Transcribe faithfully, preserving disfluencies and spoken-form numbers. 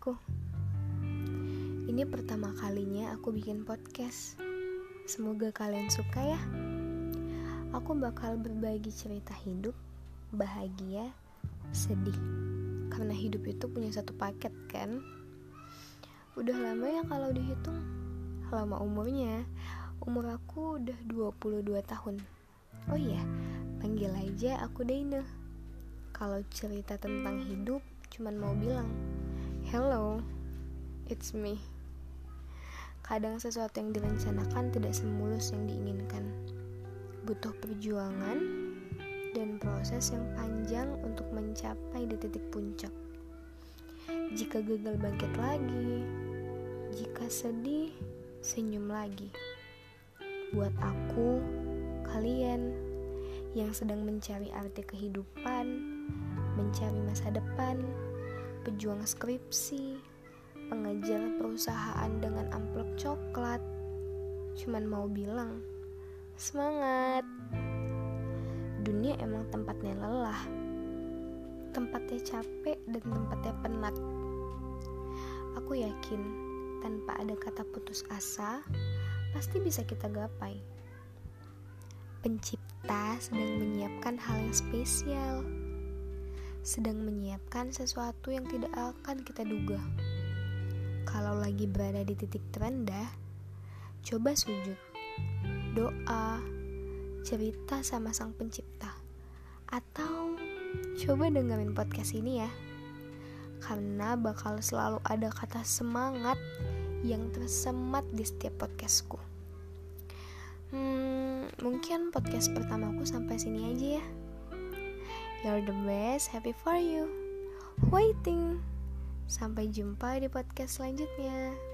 aku. Ini pertama kalinya aku bikin podcast. Semoga kalian suka ya. Aku bakal berbagi cerita hidup, bahagia, sedih. Karena hidup itu punya satu paket kan. Udah lama ya kalau dihitung. Lama umurnya. Umur aku udah dua puluh dua tahun. Oh iya, panggil aja aku Dina. Kalau cerita tentang hidup, cuman mau bilang, hello, it's me. Kadang sesuatu yang direncanakan tidak semulus yang diinginkan. Butuh perjuangan dan proses yang panjang untuk mencapai di titik puncak. Jika gagal bangkit lagi, jika sedih, senyum lagi. Buat aku, kalian yang sedang mencari arti kehidupan, mencari masa depan, pejuang skripsi, pengejar perusahaan dengan amplop coklat, cuman mau bilang, semangat. Dunia emang tempatnya lelah, tempatnya capek dan tempatnya penat. Aku yakin tanpa ada kata putus asa, pasti bisa kita gapai. Pencipta sedang menyiapkan hal yang spesial, sedang menyiapkan sesuatu yang tidak akan kita duga. Kalau lagi berada di titik terendah, coba sujud, doa, cerita sama sang pencipta, atau coba dengerin podcast ini ya, karena bakal selalu ada kata semangat yang tersemat di setiap podcastku. Hmm, mungkin podcast pertamaku sampai sini aja ya. You're the best, happy for you, waiting. Sampai jumpa di podcast selanjutnya.